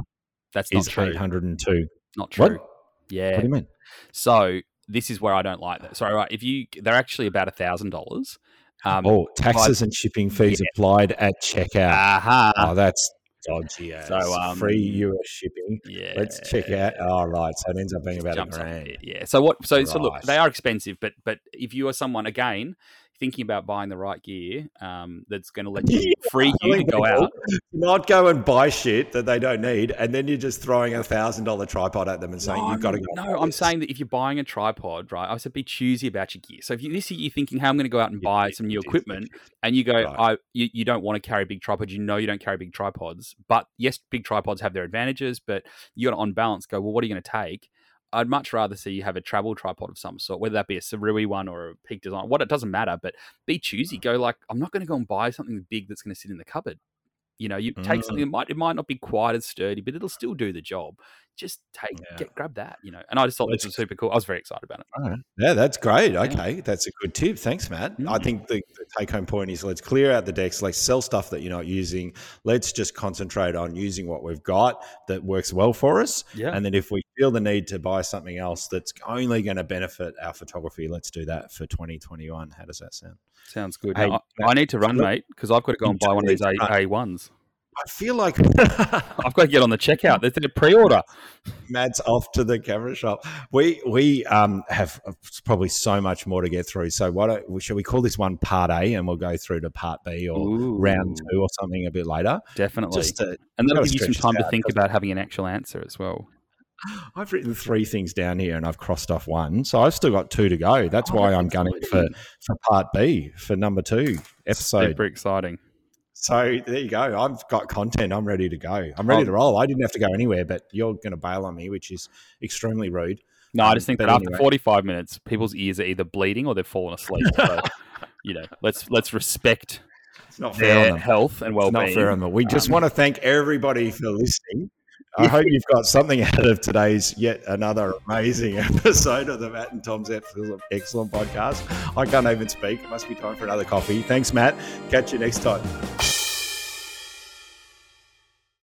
That's not is true. eight hundred two. Not true. What? Yeah. What do you mean? So this is where I don't like that. Sorry, right? If you, they're actually about one thousand dollars. Um, oh, taxes I, and shipping fees yeah. applied at checkout. Uh-huh. Oh, that's dodgy. So um, free U S shipping. Yeah. Let's check out. All oh, right. So it ends up being about a grand. It, yeah. So what? So, right. so look, they are expensive, but but if you are someone again thinking about buying the right gear, um, that's going to let you free you to go out, not go and buy shit that they don't need, and then you're just throwing a thousand dollar tripod at them and saying no, you've got to go. No, I'm this. saying that if you're buying a tripod, right, I said be choosy about your gear. So if you, this year you're thinking, "Hey, I'm going to go out and yeah, buy some new equipment," and you go, right. "I you, you don't want to carry big tripods. You know you don't carry big tripods, but yes, big tripods have their advantages. But you got to on balance go. Well, what are you going to take?" I'd much rather see you have a travel tripod of some sort, whether that be a Sarui one or a Peak Design. What it doesn't matter, but be choosy. Go like, I'm not going to go and buy something big that's going to sit in the cupboard. You know, you mm. take something that might it might not be quite as sturdy, but it'll still do the job. Just take, yeah. get, grab that. You know, and I just thought that's, this was super cool. I was very excited about it. Right. Yeah, that's great. Yeah. Okay, that's a good tip. Thanks, Matt. Mm. I think the, the take-home point is let's clear out the decks. Let's sell stuff that you're not using. Let's just concentrate on using what we've got that works well for us. Yeah. And then if we feel the need to buy something else that's only going to benefit our photography, let's do that for twenty twenty-one. How does that sound? Sounds good. Hey, now, I, I need to run, look, mate, because I've got to go and buy one of these A ones. I feel like I've got to get on the checkout. They did a pre-order. Matt's off to the camera shop. We we um, have probably so much more to get through. So why don't shall we call this one part A and we'll go through to part B or Ooh. round two or something a bit later? Definitely. Just to, and that'll give you some time to think about having an actual answer as well. I've written three things down here and I've crossed off one. So I've still got two to go. That's oh, why I'm gunning for, for part B, for number two episode. Super exciting. So there you go. I've got content. I'm ready to go. I'm ready oh. to roll. I didn't have to go anywhere, but you're going to bail on me, which is extremely rude. No, um, I just think that after anyway. forty-five minutes, people's ears are either bleeding or they've fallen asleep. So, you know, let's let's respect it's not fair their on them. health and well-being. It's not fair on them. We um, just want to thank everybody for listening. I hope you've got something out of today's yet another amazing episode of the Matt and Tom's Excellent Podcast. I can't even speak. It must be time for another coffee. Thanks, Matt. Catch you next time.